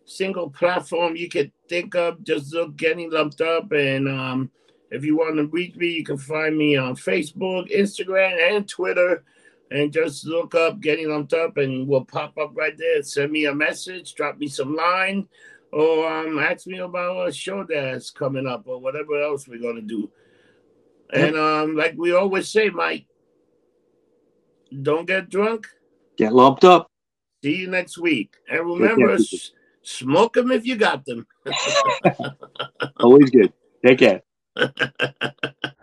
single platform you can think of. Just look Getting Lumped Up. And if you want to reach me, you can find me on Facebook, Instagram, and Twitter. And just look up Getting Lumped Up, and we'll pop up right there. Send me a message, drop me some line, or ask me about a show that's coming up or whatever else we're going to do. And like we always say, Mike, don't get drunk. Get lumped up. See you next week. And remember, smoke them if you got them. Always good. Take care.